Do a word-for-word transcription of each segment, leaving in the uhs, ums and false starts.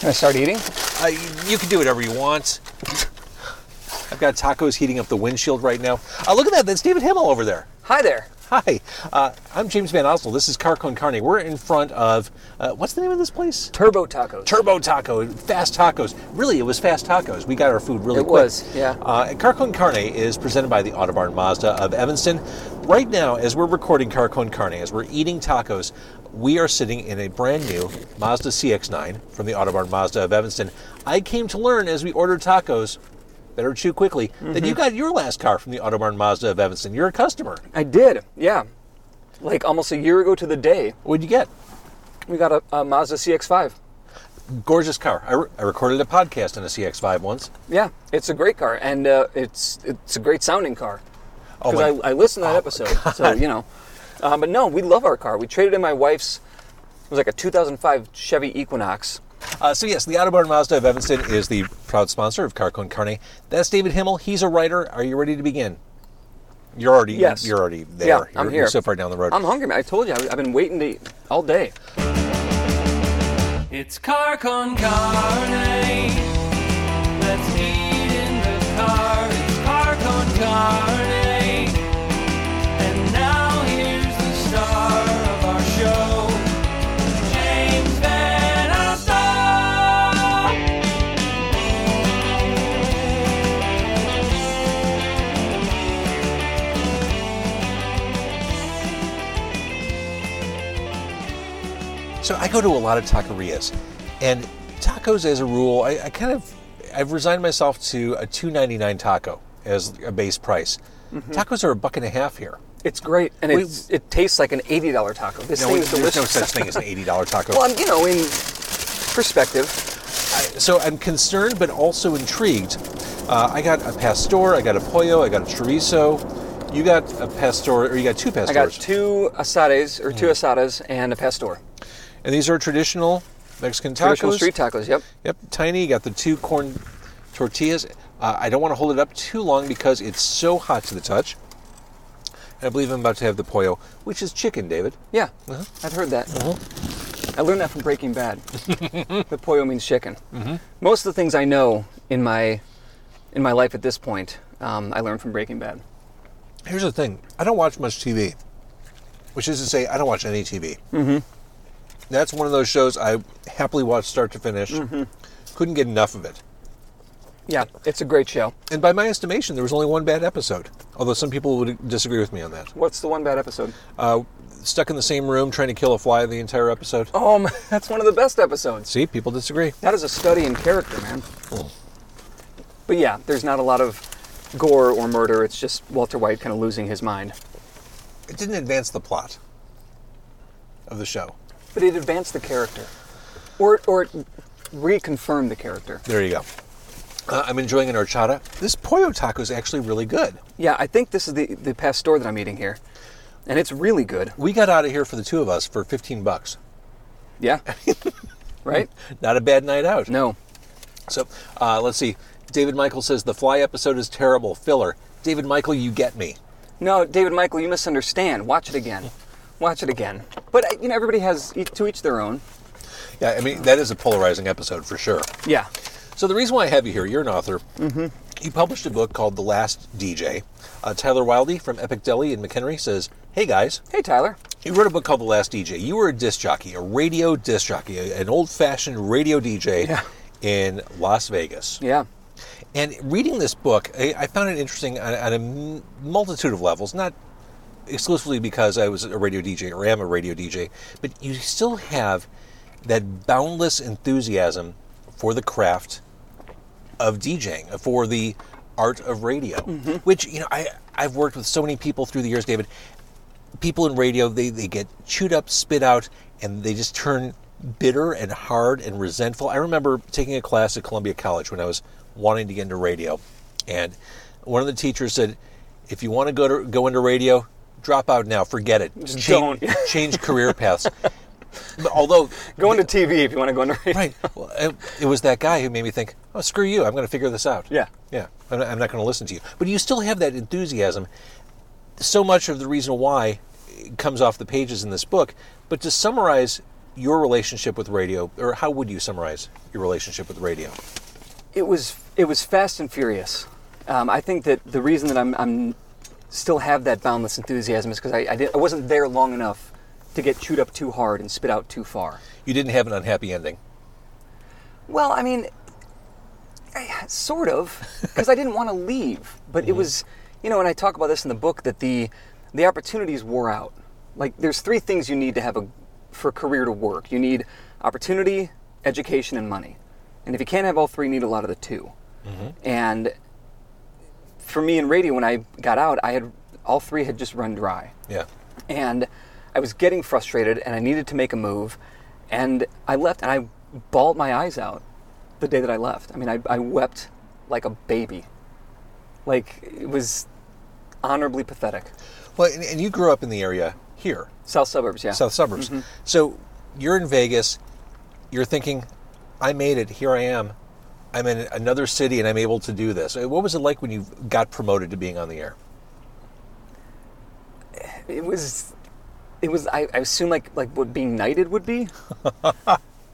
Can I start eating? Uh, you can do whatever you want. I've got tacos heating up the windshield right now. Uh, look at that, that's David Himmel over there. Hi there. Hi, uh, I'm James Van Oslo. This is Car Con Carne. We're in front of, uh, what's the name of this place? Turbo Tacos. Turbo Taco, Fast Tacos. Really, it was Fast Tacos. We got our food really it quick. It was, yeah. Uh, Car Con Carne is presented by the Autobarn Mazda of Evanston. Right now, as we're recording Car Con Carne, as we're eating tacos, we are sitting in a brand new Mazda C X nine from the Autobarn Mazda of Evanston. I came to learn as we ordered tacos, better chew quickly, mm-hmm. that you got your last car from the Autobarn Mazda of Evanston. You're a customer. I did, yeah. Like almost a year ago to the day. What'd you get? We got a, a Mazda C X five. Gorgeous car. I, re- I recorded a podcast on a C X five once. Yeah, it's a great car, and uh, it's it's a great sounding car. Because oh I, I listened to that oh episode, God. so, you know. Um, but no, we love our car. We traded in my wife's, it was like a two thousand five Chevy Equinox. Uh, so yes, the Autobarn Mazda of Evanston is the proud sponsor of Car Con Carne. That's David Himmel. He's a writer. Are you ready to begin? You're already yes. you're already there. Yeah, you're, I'm here. You're so far down the road. I'm hungry, man. I told you. I've been waiting to eat all day. It's Car Con Carne. Let's eat in the car. It's Car Con Carne. And now here's the star of our show. So I go to a lot of taquerias, and tacos as a rule, I, I kind of, I've resigned myself to a two ninety-nine taco as a base price. Mm-hmm. Tacos are a buck and a half here. It's great, and we, it's, it tastes like an eighty dollars taco. This no, thing is delicious. There's no such thing as an eighty dollars taco. Well, I'm, you know, in perspective. I, so I'm concerned, but also intrigued. Uh, I got a pastor, I got a pollo, I got a chorizo. You got a pastor, or you got two pastors. I got two asades, or two mm. asadas, and a pastor. And these are traditional Mexican tacos. Traditional street tacos, yep. Yep, tiny. You got the two corn tortillas. Uh, I don't want to hold it up too long because it's so hot to the touch. And I believe I'm about to have the pollo, which is chicken, David. Yeah, uh-huh. I've heard that. Uh-huh. I learned that from Breaking Bad. The pollo means chicken. Mm-hmm. Most of the things I know in my in my life at this point, um, I learned from Breaking Bad. Here's the thing. I don't watch much T V, which is to say I don't watch any T V. Mm-hmm. That's one of those shows I happily watched start to finish. Mm-hmm. Couldn't get enough of it. Yeah, it's a great show. And by my estimation, there was only one bad episode, although some people would disagree with me on that. What's the one bad episode? Uh, stuck in the same room trying to kill a fly the entire episode. Oh, man, that's one of the best episodes. See, people disagree. That is a study in character, man. Mm. But yeah, there's not a lot of gore or murder. It's just Walter White kind of losing his mind. It didn't advance the plot of the show. But it advanced the character, or or it reconfirmed the character. There you go. Uh, I'm enjoying an horchata. This pollo taco is actually really good. Yeah, I think this is the, the pastor that I'm eating here, and it's really good. We got out of here for the two of us for fifteen bucks. Yeah. Right? Not a bad night out. No. So, uh, let's see. David Michael says, the fly episode is terrible. Filler. David Michael, you get me. No, David Michael, you misunderstand. Watch it again. Watch it again. But, you know, everybody has, to each their own. Yeah, I mean, that is a polarizing episode for sure. Yeah. So the reason why I have you here, you're an author. Mm-hmm. You published a book called The Last D J. Uh, Tyler Wilde from Epic Deli in McHenry says, hey, guys. Hey, Tyler. You wrote a book called The Last D J. You were a disc jockey, a radio disc jockey, an old-fashioned radio D J yeah. in Las Vegas. Yeah. And reading this book, I found it interesting on, on a multitude of levels, not exclusively because I was a radio D J or am a radio D J, but you still have that boundless enthusiasm for the craft of DJing, for the art of radio, mm-hmm. which, you know, I, I've worked with so many people through the years, David. People in radio, they, they get chewed up, spit out, and they just turn bitter and hard and resentful. I remember taking a class at Columbia College when I was wanting to get into radio, and one of the teachers said, if you want to go to go into radio, drop out now, forget it. Just change, don't. Change career paths. But although go into T V if you want to go into radio. Right. Well, it, it was that guy who made me think, oh, screw you, I'm going to figure this out. Yeah. Yeah. I'm not, I'm not going to listen to you. But you still have that enthusiasm. So much of the reason why it comes off the pages in this book. But to summarize your relationship with radio, or how would you summarize your relationship with radio? It was it was fast and furious. Um, I think that the reason that I'm, I'm still have that boundless enthusiasm is because I I, did, I wasn't there long enough to get chewed up too hard and spit out too far. You didn't have an unhappy ending. Well, I mean, I, sort of, because I didn't want to leave. But mm-hmm. it was, you know, and I talk about this in the book, that the the opportunities wore out. Like, there's three things you need to have a for a career to work. You need opportunity, education, and money. And if you can't have all three, you need a lot of the two. Mm-hmm. And for me in radio, when I got out, I had all three had just run dry. Yeah. And I was getting frustrated, and I needed to make a move, and I left, and I bawled my eyes out the day that I left. I mean, I, I wept like a baby. Like, it was honorably pathetic. Well, and, and you grew up in the area here. South suburbs, yeah. South suburbs. Mm-hmm. So you're in Vegas, you're thinking, I made it, here I am. I'm in another city, and I'm able to do this. What was it like when you got promoted to being on the air? It was... It was, I, I assume, like like what being knighted would be.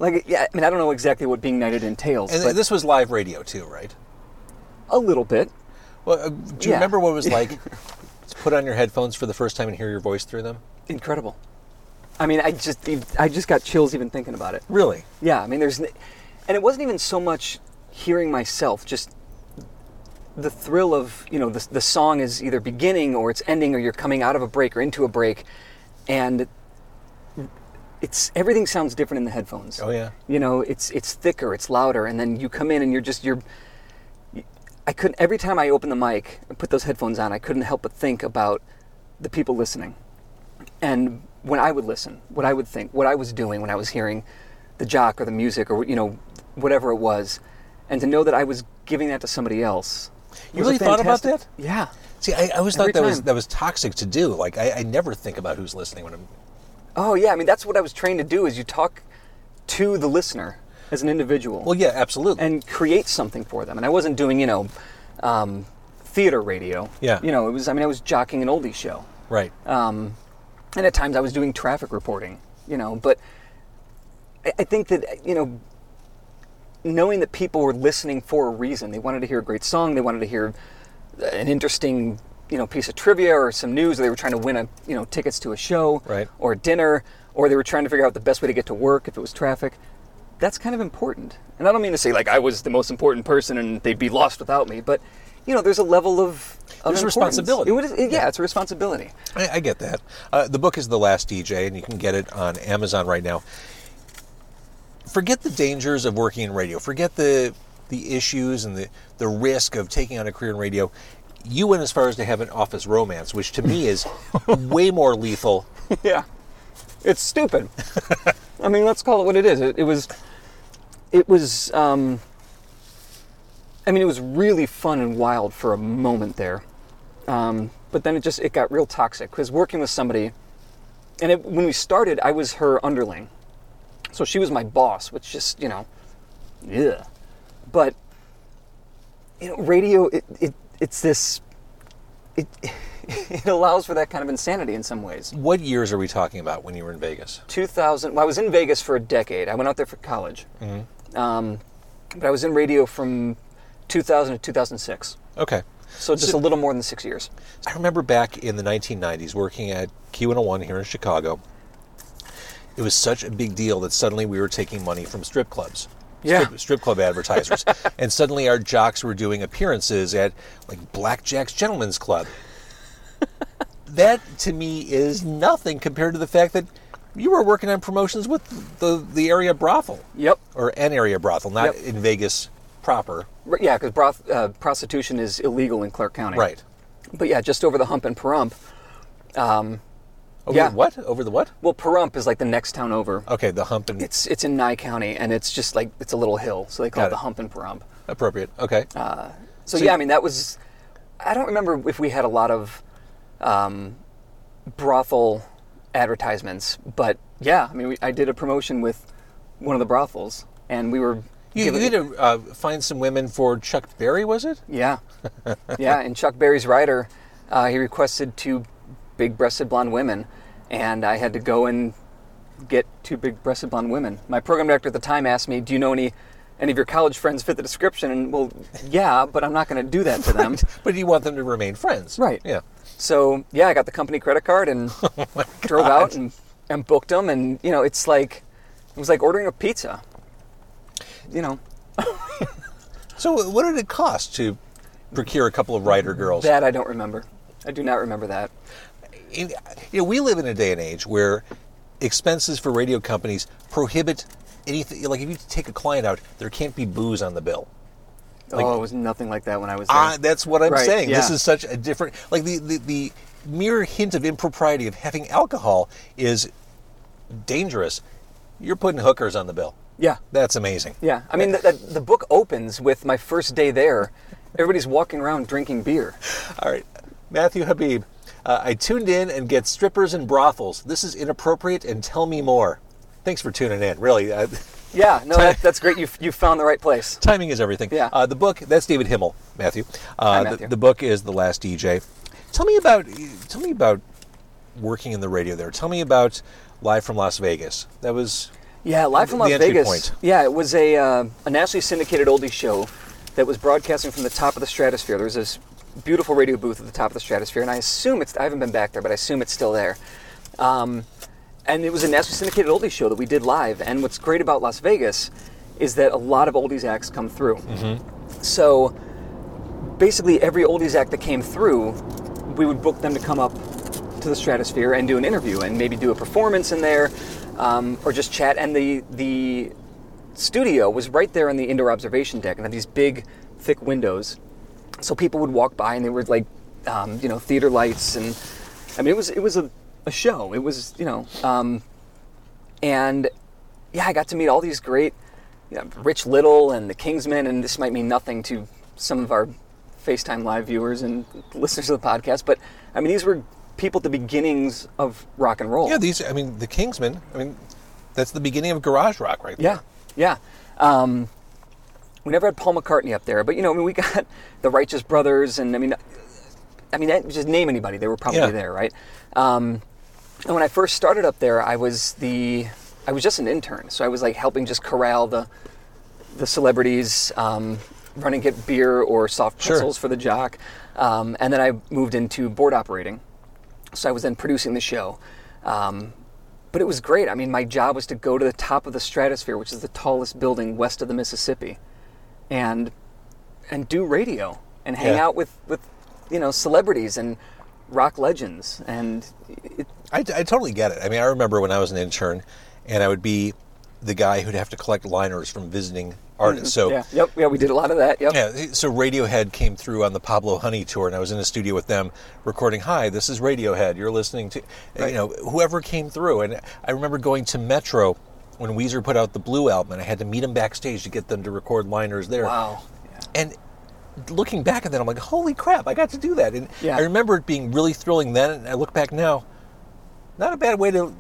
Like, yeah, I mean, I don't know exactly what being knighted entails. And but this was live radio, too, right? A little bit. Well, uh, do you yeah. remember what it was like to put on your headphones for the first time and hear your voice through them? Incredible. I mean, I just I just got chills even thinking about it. Really? Yeah, I mean, there's... And it wasn't even so much hearing myself, just the thrill of, you know, the the song is either beginning or it's ending or you're coming out of a break or into a break. And it's everything sounds different in the headphones. Oh yeah. You know, it's it's thicker, it's louder, and then you come in and you're just you're. I couldn't every time I opened the mic and put those headphones on, I couldn't help but think about the people listening, and when I would listen, what I would think, what I was doing when I was hearing the jock or the music or you know whatever it was, and to know that I was giving that to somebody else. You really thought about that? Yeah. See, I, I always thought that was that was toxic to do. Like, I, I never think about who's listening when I'm... Oh, yeah. I mean, that's what I was trained to do, is you talk to the listener as an individual. Well, yeah, absolutely. And create something for them. And I wasn't doing, you know, um, theater radio. Yeah. You know, it was... I mean, I was jockeying an oldie show. Right. Um, and at times I was doing traffic reporting, you know. But I, I think that, you know, knowing that people were listening for a reason. They wanted to hear a great song. They wanted to hear an interesting, you know, piece of trivia or some news, or they were trying to win a, you know, tickets to a show, right, or dinner, or they were trying to figure out the best way to get to work if it was traffic. That's kind of important. And I don't mean to say like I was the most important person and they'd be lost without me, but you know, there's a level of, of there's responsibility. It would, it, yeah, yeah, it's a responsibility. I, I get that. Uh, the book is The Last D J, and you can get it on Amazon right now. Forget the dangers of working in radio. Forget the the issues and the, the risk of taking on a career in radio. You went as far as to have an office romance, which to me is way more lethal. Yeah. It's stupid. I mean, let's call it what it is. It, it was, it was, um, I mean, it was really fun and wild for a moment there. Um, but then it just, it got real toxic, because working with somebody, and it, when we started, I was her underling. So she was my boss, which just, you know, yeah. But, you know, radio, it, it it's this, it it allows for that kind of insanity in some ways. What years are we talking about when you were in Vegas? two thousand, well, I was in Vegas for a decade. I went out there for college. Mm-hmm. Um, but I was in radio from two thousand to two thousand six. Okay. So just so, a little more than six years. I remember back in the nineteen nineties working at Q one oh one here in Chicago. It was such a big deal that suddenly we were taking money from strip clubs. Yeah. Strip, strip club advertisers. And suddenly our jocks were doing appearances at, like, Blackjack's Gentlemen's Club. That, to me, is nothing compared to the fact that you were working on promotions with the the area brothel. Yep. Or an area brothel, not yep. in Vegas proper. Yeah, because broth- uh, prostitution is illegal in Clark County. Right. But, yeah, just over the hump in Pahrump. Um, over yeah. the what? Over the what? Well, Pahrump is like the next town over. Okay, the hump and... It's it's in Nye County, and it's just like, it's a little hill, so they call Got it the hump and Pahrump. Appropriate, okay. Uh, so, so, yeah, I mean, that was... I don't remember if we had a lot of um, brothel advertisements, but, yeah, I mean, we, I did a promotion with one of the brothels, and we were... You, giving, you did a, uh, find some women for Chuck Berry, was it? Yeah. Yeah, and Chuck Berry's writer, uh, he requested two big-breasted blonde women, and I had to go and get two big-breasted blonde women. My program director at the time asked me, do you know any any of your college friends fit the description? And, well, yeah, but I'm not going to do that to them. Right. But you want them to remain friends. Right. Yeah. So, yeah, I got the company credit card and oh drove out and, and booked them. And, you know, it's like, it was like ordering a pizza, you know. So what did it cost to procure a couple of rider girls? That I don't remember. I do not remember that. In, you know, we live in a day and age where expenses for radio companies prohibit anything. Like, if you take a client out, there can't be booze on the bill. Like, oh, it was nothing like that when I was there. Uh, that's what I'm right, saying. Yeah. This is such a different... Like, the, the, the mere hint of impropriety of having alcohol is dangerous. You're putting hookers on the bill. Yeah. That's amazing. Yeah. I mean, the, the, the book opens with my first day there. Everybody's walking around drinking beer. All right. Matthew Habib. Uh, I tuned in and get strippers and brothels. This is inappropriate, and tell me more. Thanks for tuning in. Really. I, yeah, no, that, that's great. You you found the right place. Timing is everything. Yeah. Uh, the book, that's David Himmel, Matthew. Uh, Hi, Matthew. The, the book is The Last D J. Tell me about tell me about working in the radio there. Tell me about Live from Las Vegas. That was yeah, Live from the Las entry Vegas. Point. Yeah, it was a uh, a nationally syndicated oldie show that was broadcasting from the top of the Stratosphere. There was this beautiful radio booth at the top of the Stratosphere, and I assume it's, I haven't been back there, but I assume it's still there. Um, and it was a nationally syndicated oldies show that we did live, and what's great about Las Vegas is that a lot of oldies acts come through. Mm-hmm. So basically every oldies act that came through, we would book them to come up to the Stratosphere and do an interview, and maybe do a performance in there, um, or just chat. And the, the studio was right there in the indoor observation deck, and had these big, thick windows. So people would walk by, and they were like, um, you know, theater lights, and I mean, it was it was a, a show. It was, you know, um, and yeah, I got to meet all these great, you know, Rich Little and the Kingsmen, and this might mean nothing to some of our FaceTime Live viewers and listeners of the podcast, but I mean, these were people at the beginnings of rock and roll. Yeah, these. I mean, the Kingsmen. I mean, that's the beginning of garage rock, right there. Yeah, yeah. Um, We never had Paul McCartney up there, but you know, I mean, we got the Righteous Brothers, and I mean, I mean, just name anybody, they were probably yeah. there, right? Um, and when I first started up there, I was the, I was just an intern, so I was like helping just corral the, the celebrities, um, run and get beer or soft pretzels sure. for the jock, um, and then I moved into board operating, so I was then producing the show, um, but it was great. I mean, my job was to go to the top of the Stratosphere, which is the tallest building west of the Mississippi. And and do radio and hang yeah. out with, with, you know, celebrities and rock legends. And it, I, I totally get it. I mean, I remember when I was an intern, and I would be the guy who'd have to collect liners from visiting artists. So yeah, yep, yeah, we did a lot of that. Yep. Yeah. So Radiohead came through on the Pablo Honey tour, and I was in a studio with them recording. Hi, this is Radiohead. You're listening to, right. you know, whoever came through. And I remember going to Metro when Weezer put out the Blue Album, and I had to meet them backstage to get them to record liners there. Wow. Yeah. And looking back at that, I'm like, holy crap, I got to do that. And yeah. I remember it being really thrilling then, and I look back now, not a bad way to,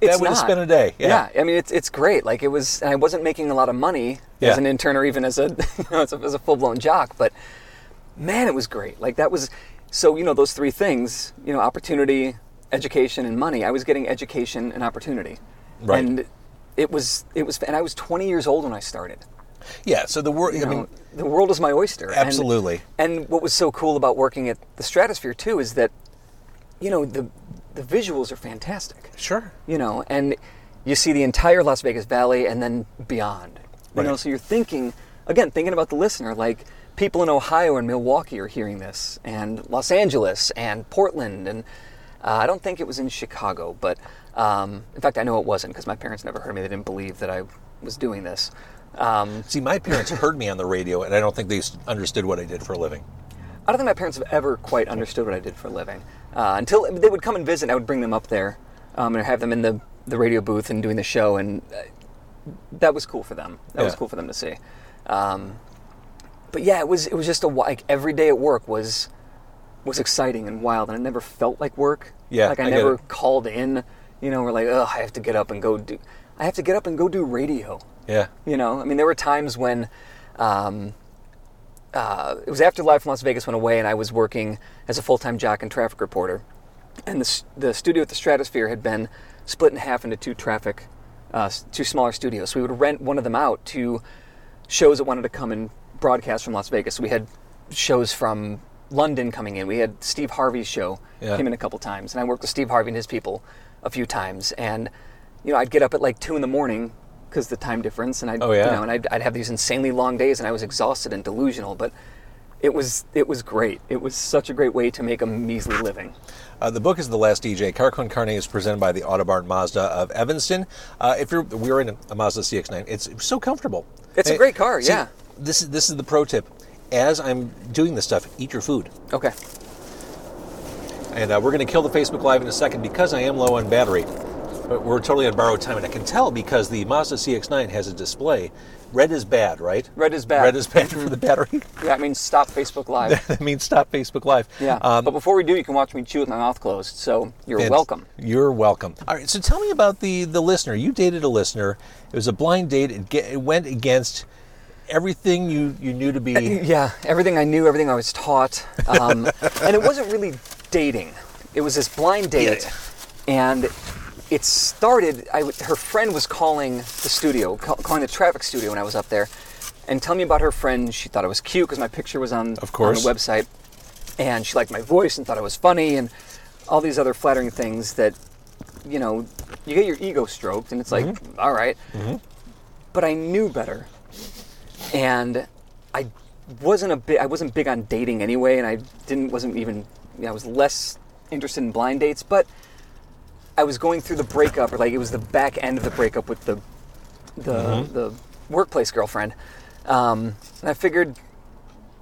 bad way to spend a day. Yeah. yeah, I mean, it's it's great. Like, it was, and I wasn't making a lot of money yeah. as an intern or even as a, you know, as a, as a full-blown jock, but man, it was great. Like, that was, so, you know, those three things, you know, opportunity, education, and money. I was getting education and opportunity. Right. And It was, it was, and I was twenty years old when I started. Yeah, so the world, I know, mean... The world is my oyster. Absolutely. And, and what was so cool about working at the Stratosphere, too, is that, you know, the the visuals are fantastic. Sure. You know, and you see the entire Las Vegas Valley and then beyond. You right. know, so you're thinking, again, thinking about the listener, like, people in Ohio and Milwaukee are hearing this, and Los Angeles, and Portland, and... Uh, I don't think it was in Chicago, but um, in fact, I know it wasn't because my parents never heard me. They didn't believe that I was doing this. Um, See, my parents heard me on the radio, and I don't think they understood what I did for a living. I don't think my parents have ever quite understood what I did for a living. Uh, until they would come and visit, and I would bring them up there um, and have them in the, the radio booth and doing the show, and uh, that was cool for them. That yeah. was cool for them to see. Um, but yeah, it was it was just a like every day at work was. was exciting and wild, and it never felt like work. Yeah, like I, I never called in, you know, we're like, oh, I have to get up and go do, I have to get up and go do radio. Yeah. You know, I mean, there were times when, um, uh, it was after Live from Las Vegas went away, and I was working as a full-time jock and traffic reporter, and the the studio at the Stratosphere had been split in half into two traffic, uh, two smaller studios. So we would rent one of them out to shows that wanted to come and broadcast from Las Vegas. So we had shows from London coming in. We had Steve Harvey's show yeah. came in a couple times, and I worked with Steve Harvey and his people a few times. And you know, I'd get up at like two in the morning because the time difference, and I'd oh, yeah. you know, and I'd, I'd have these insanely long days, and I was exhausted and delusional, but. It was it was great. It was such a great way to make a measly living. Uh, the book is The Last D J. Car Con Carne is presented by the Autobarn Mazda of Evanston. Uh, if you're we were in a Mazda C X nine, it's so comfortable. It's hey, a great car. Yeah. See, this is this is the pro tip. As I'm doing this stuff, eat your food. Okay. And uh, we're going to kill the Facebook Live in a second because I am low on battery. But we're totally on borrowed time, and I can tell because the Mazda C X nine has a display. Red is bad, right? Red is bad. Red is bad for the battery. Yeah, it means stop Facebook Live. That means stop Facebook Live. Yeah, um, but before we do, you can watch me chew with my mouth closed, so you're welcome. You're welcome. All right, so tell me about the, the listener. You dated a listener. It was a blind date. It, get, it went against everything you, you knew to be... Uh, yeah, everything I knew, everything I was taught. Um, and it wasn't really dating. It was this blind date, yeah. and... It started, I, her friend was calling the studio, call, calling the traffic studio when I was up there, and telling me about her friend. She thought I was cute because my picture was on, of course. on the website, and she liked my voice and thought I was funny and all these other flattering things that, you know, you get your ego stroked, and it's like, mm-hmm. all right. Mm-hmm. But I knew better, and I wasn't a big, I wasn't big on dating anyway, and I didn't, wasn't even, you know, I was less interested in blind dates, but... I was going through the breakup, or like it was the back end of the breakup with the the, mm-hmm. the workplace girlfriend. Um, and I figured,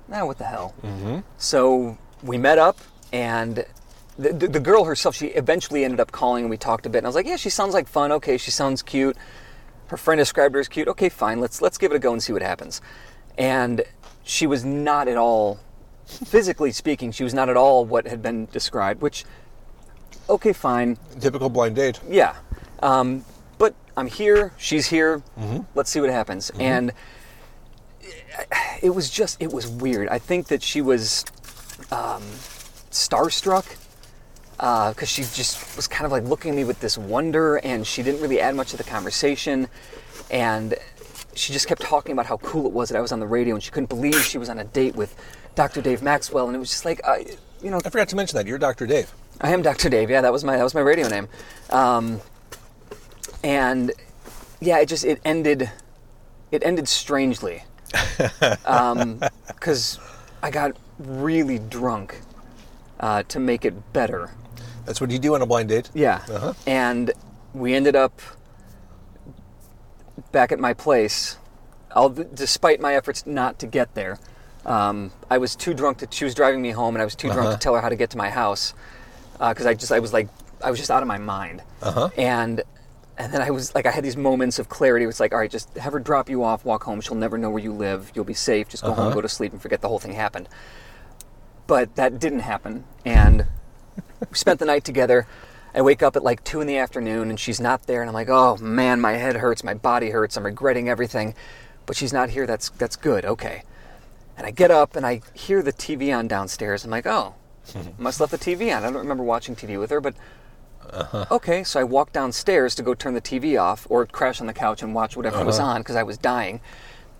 nah, what the hell? Mm-hmm. So we met up, and the, the, the girl herself, she eventually ended up calling, and we talked a bit. And I was like, yeah, she sounds like fun. Okay, she sounds cute. Her friend described her as cute. Okay, fine. Let's let's give it a go and see what happens. And she was not at all, physically speaking, she was not at all what had been described, which... Okay, fine. Typical blind date. Yeah. Um, but I'm here. She's here. Mm-hmm. Let's see what happens. Mm-hmm. And it was just, it was weird. I think that she was um, starstruck because uh, she just was kind of like looking at me with this wonder, and she didn't really add much to the conversation. And she just kept talking about how cool it was that I was on the radio, and she couldn't believe she was on a date with Doctor Dave Maxwell. And it was just like, uh, you know. I forgot to mention that. You're Doctor Dave. I am Doctor Dave. Yeah, that was my that was my radio name, um, and yeah, it just it ended, it ended strangely, because um, I got really drunk uh, to make it better. That's what you do on a blind date. Yeah, uh-huh. And we ended up back at my place. I'll, despite my efforts not to get there, um, I was too drunk to. She was driving me home, and I was too uh-huh. drunk to tell her how to get to my house. Because uh, I just, I was like, I was just out of my mind. Uh-huh. And and then I was like, I had these moments of clarity. It's like, all right, just have her drop you off, walk home. She'll never know where you live. You'll be safe. Just go uh-huh. home, go to sleep, and forget the whole thing happened. But that didn't happen. And we spent the night together. I wake up at like two in the afternoon, and she's not there. And I'm like, oh, man, my head hurts. My body hurts. I'm regretting everything. But she's not here. That's, that's good. Okay. And I get up, and I hear the T V on downstairs. I'm like, oh. Must have left the T V on. I don't remember watching T V with her, but uh-huh. okay. So I walked downstairs to go turn the T V off or crash on the couch and watch whatever uh-huh. was on because I was dying.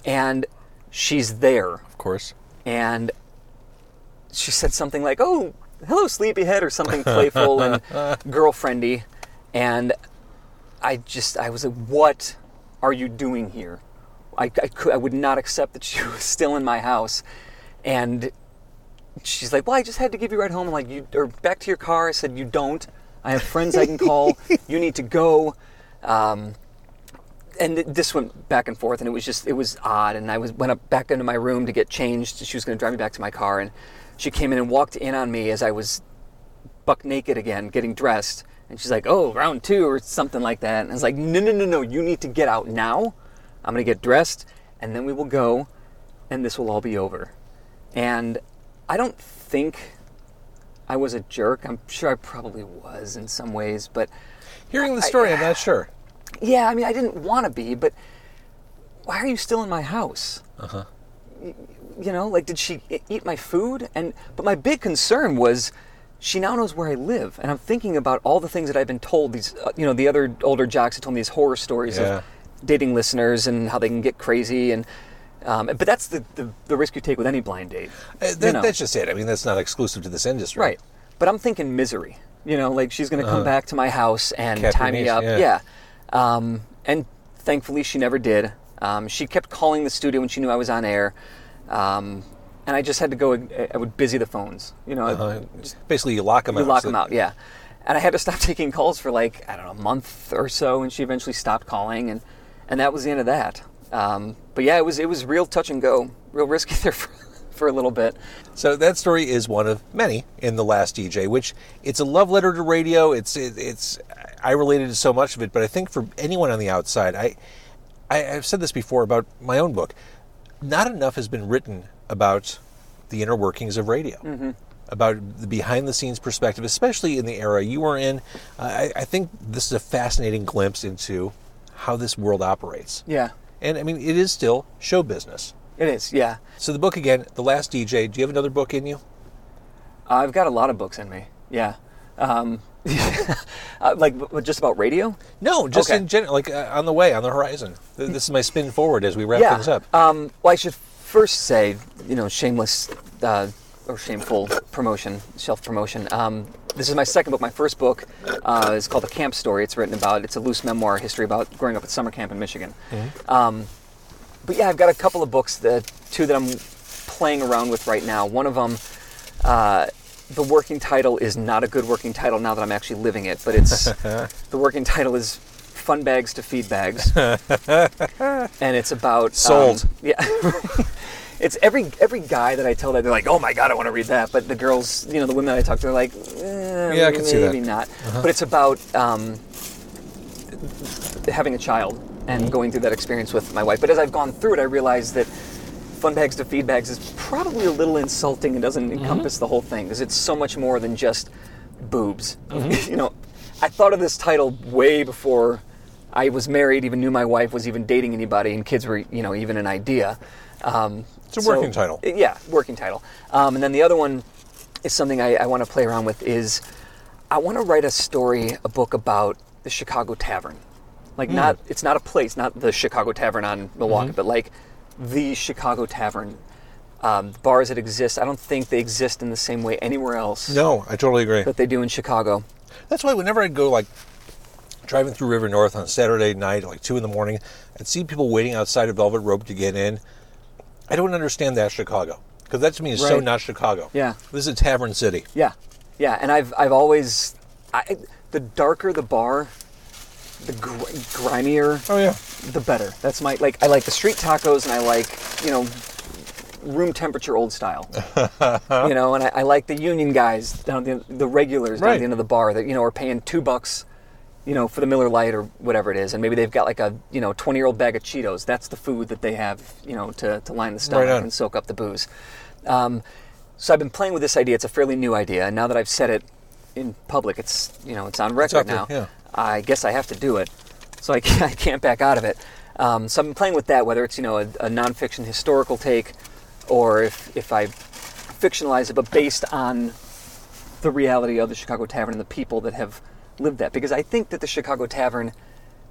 And she's there, of course. And she said something like, "Oh, hello, sleepyhead," or something playful and girlfriendy. And I just, I was like, "What are you doing here?" I, I could, I would not accept that she was still in my house, and. She's like, well, I just had to give you a ride home. I'm like, you or back to your car. I said, you don't. I have friends I can call. You need to go. Um, and it, this went back and forth, and it was just, it was odd. And I was went up back into my room to get changed. She was going to drive me back to my car, and she came in and walked in on me as I was buck naked again, getting dressed. And she's like, oh, round two or something like that. And I was like, no, no, no, no. You need to get out now. I'm going to get dressed, and then we will go, and this will all be over. And... I don't think I was a jerk. I'm sure I probably was in some ways, but... Hearing the story, I, I'm not sure. Yeah, I mean, I didn't want to be, but why are you still in my house? Uh-huh. You know, like, did she eat my food? And But my big concern was she now knows where I live. And I'm thinking about all the things that I've been told. These, you know, the other older jocks had told me these horror stories yeah. of dating listeners and how they can get crazy. And um, but that's the, the, the risk you take with any blind date. Uh, that, you know. That's just it. I mean, that's not exclusive to this industry. Right. But I'm thinking misery. You know, like she's going to come uh, back to my house and tie me up. Yeah. yeah. Um, and thankfully, she never did. Um, she kept calling the studio when she knew I was on air. Um, and I just had to go, I would busy the phones. You know, uh-huh. just, basically you lock them you out. You lock so them out, yeah. And I had to stop taking calls for like, I don't know, a month or so. And she eventually stopped calling. And, and that was the end of that. Um, but yeah, it was it was real touch and go, real risky there for, for a little bit. So that story is one of many in The Last D J, which it's a love letter to radio. It's, it, it's, I related to so much of it, but I think for anyone on the outside, I, I, I've said this before about my own book, not enough has been written about the inner workings of radio, mm-hmm. about the behind-the-scenes perspective, especially in the era you were in. Uh, I, I think this is a fascinating glimpse into how this world operates. Yeah. And, I mean, it is still show business. It is, yeah. So the book, again, The Last D J, do you have another book in you? I've got a lot of books in me, yeah. Um, uh, like, just about radio? No, just okay. in general, like uh, on the way, on the horizon. This is my spin forward as we wrap yeah. things up. Um, well, I should first say, you know, shameless uh, or shameful promotion, self-promotion. Um, this is my second book. My first book uh, is called The Camp Story. It's written about, it's a loose memoir history about growing up at summer camp in Michigan. Mm-hmm. Um, but yeah, I've got a couple of books, that, two that I'm playing around with right now. One of them... Uh, The working title is not a good working title now that I'm actually living it, but it's the working title is Fun Bags to Feed Bags. And it's about sold. Um, yeah. It's every every guy that I tell that, they're like, "Oh my god, I want to read that." But the girls, you know, the women that I talk to, they're like, eh, "Yeah, I can maybe see that. Maybe not." Uh-huh. But it's about um, having a child and mm-hmm. going through that experience with my wife. But as I've gone through it, I realized that Fun Bags to Feed Bags is probably a little insulting and doesn't mm-hmm. encompass the whole thing, because it's so much more than just boobs. Mm-hmm. You know, I thought of this title way before I was married, even knew my wife was even dating anybody, and kids were, you know, even an idea. Um, it's a so, working title. Yeah, working title. Um, and then the other one is something I, I want to play around with is I want to write a story, a book about the Chicago Tavern. Like mm. not, it's not a place, not the Chicago Tavern on Milwaukee, mm-hmm. but like the Chicago Tavern, um, bars that exist. I don't think they exist in the same way anywhere else. No, I totally agree. But they do in Chicago. That's why whenever I'd go, like, driving through River North on Saturday night, like two in the morning, I'd see people waiting outside of Velvet Rope to get in. I don't understand that Chicago, because that to me is right. so not Chicago. Yeah, this is a tavern city. Yeah, yeah, and I've I've always, I, the darker the bar, the gr- grimier, oh yeah, the better. That's my, like, I like the street tacos, and I like, you know, room temperature Old Style. You know, and I, I like the union guys down the the regulars down right. at the end of the bar that, you know, are paying two bucks, you know, for the Miller Lite or whatever it is, and maybe they've got like a, you know, twenty year old bag of Cheetos. That's the food that they have, you know, to to line the stomach right and soak up the booze. Um, so I've been playing with this idea. It's a fairly new idea, and now that I've said it in public, it's, you know, it's on record exactly. now. Yeah. I guess I have to do it, so I can't, I can't back out of it. Um, so I've been playing with that, whether it's, you know, a, a nonfiction historical take, or if, if I fictionalize it, but based on the reality of the Chicago Tavern and the people that have lived that. Because I think that the Chicago Tavern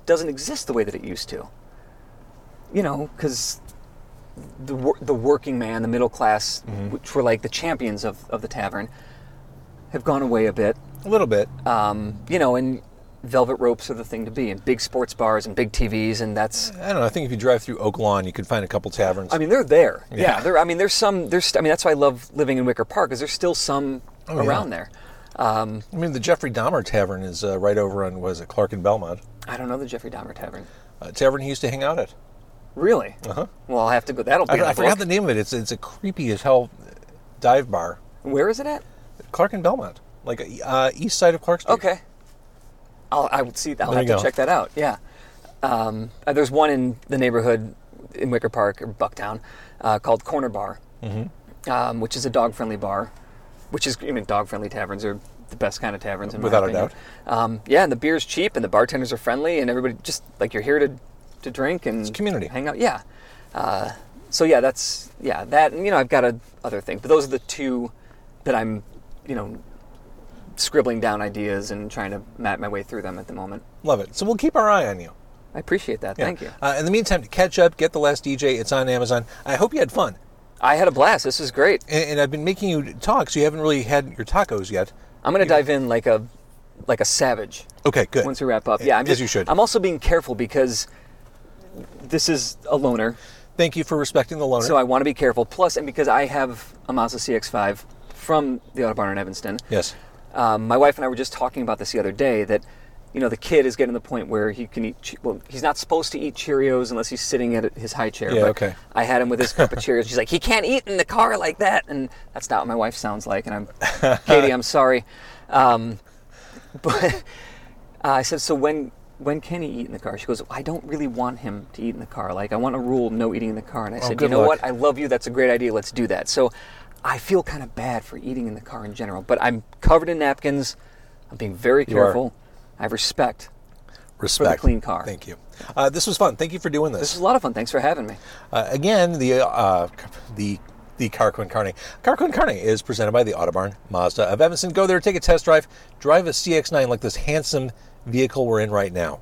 doesn't exist the way that it used to. You know, because the the working man, the middle class, mm-hmm. which were like the champions of, of the tavern, have gone away a bit. A little bit. Um, you know, and... Velvet ropes are the thing to be, and big sports bars and big T Vs, and that's. I don't know. I think if you drive through Oak Lawn, you can find a couple taverns. I mean, they're there. Yeah, yeah they're, I mean, there's some. There's. I mean, that's why I love living in Wicker Park, because there's still some oh, around yeah. there. Um, I mean, the Jeffrey Dahmer Tavern is uh, right over on was it Clark and Belmont. I don't know the Jeffrey Dahmer Tavern. Uh, tavern he used to hang out at. Really? Uh huh. Well, I'll have to go. That'll be. I, in I forgot book. the name of it. It's it's a creepy as hell dive bar. Where is it at? Clark and Belmont, like uh, east side of Clark Street. Okay. I'll, I would see. I'll have to go. check that out. Yeah, um, uh, there's one in the neighborhood in Wicker Park or Bucktown uh, called Corner Bar, mm-hmm. um, which is a dog-friendly bar. Which is, I mean, dog-friendly taverns are the best kind of taverns, in without my opinion. a doubt. Um, yeah, and the beer's cheap, and the bartenders are friendly, and everybody just like you're here to to drink and it's community hang out. Yeah. Uh, so yeah, that's yeah that. And, you know, I've got a other thing, but those are the two that I'm, you know, scribbling down ideas and trying to map my way through them at the moment. Love it. So we'll keep our eye on you. I appreciate that. Yeah. Thank you. Uh, in the meantime, to catch up, get The Last D J. It's on Amazon. I hope you had fun. I had a blast. This is great. And, and I've been making you talk, so you haven't really had your tacos yet. I'm going to dive in like a like a savage. Okay, good. Once we wrap up. Yeah, I'm just, as you should. I'm also being careful because this is a loner. Thank you for respecting the loner. So I want to be careful. Plus, and because I have a Mazda C X five from the Autobarn in Evanston. Yes. Um, my wife and I were just talking about this the other day, that, you know, the kid is getting to the point where he can eat, well, he's not supposed to eat Cheerios unless he's sitting at his high chair. Yeah, but okay. I had him with his cup of Cheerios. She's like, he can't eat in the car like that. And that's not what my wife sounds like. And I'm, Katie, I'm sorry. Um, but uh, I said, so when when can he eat in the car? She goes, I don't really want him to eat in the car. Like, I want a rule, no eating in the car. And I oh, said, you know luck. What? I love you. That's a great idea. Let's do that. So I feel kind of bad for eating in the car in general. But I'm covered in napkins. I'm being very careful. I have respect, respect for the clean car. Thank you. Uh, this was fun. Thank you for doing this. This was a lot of fun. Thanks for having me. Uh, again, the uh, the the Car Con Carne. Car Con Carne is presented by the Autobarn Mazda of Evanston. Go there, take a test drive, drive a C X nine like this handsome vehicle we're in right now.